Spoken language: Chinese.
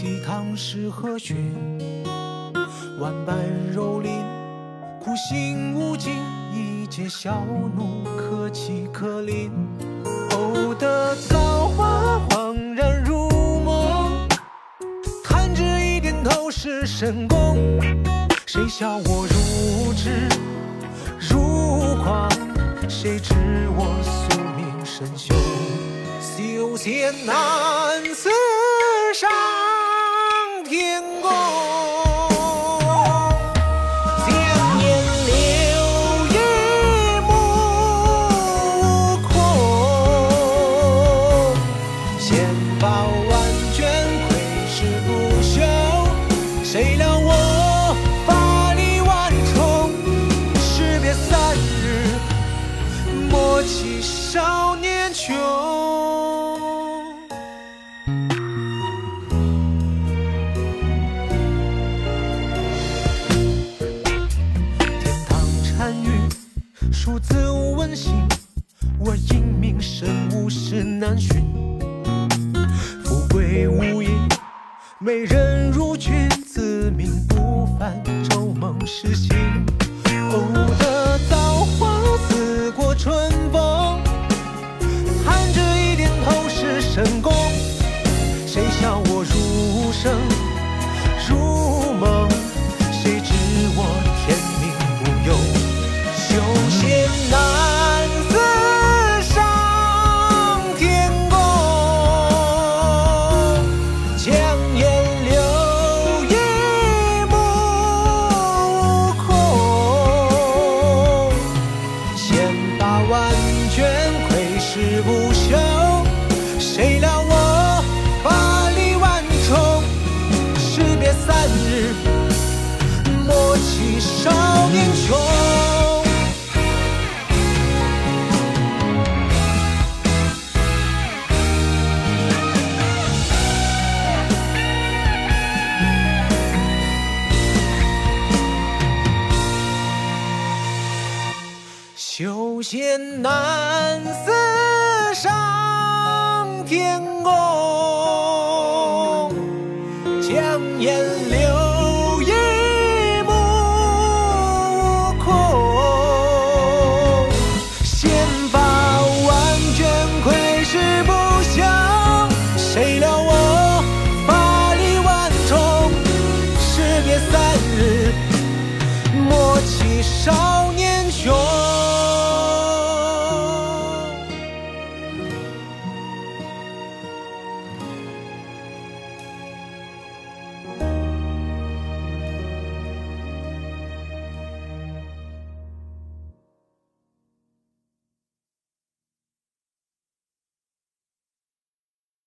倜傥是何许？万般蹂躏，苦心无尽，一介小奴可泣可怜。偶得造化，恍然如梦，弹指一点透视神功。谁笑我如痴如狂，谁知我宿命深凶，修仙难自上天宫。千年留月目空，千宝万卷窥视不休，谁料我法力万重，士别三日，莫欺少年穷。数字温馨，我英明神武是难寻。富贵无垠，美人如群，自命不凡，周梦是心。偶得造化，似过春风，弹指一点透视神功。谁笑我如生如梦，谁知我天命不由。誓不休，谁料我法力万重，士别三日，莫欺少年穷。修仙难自上天宫。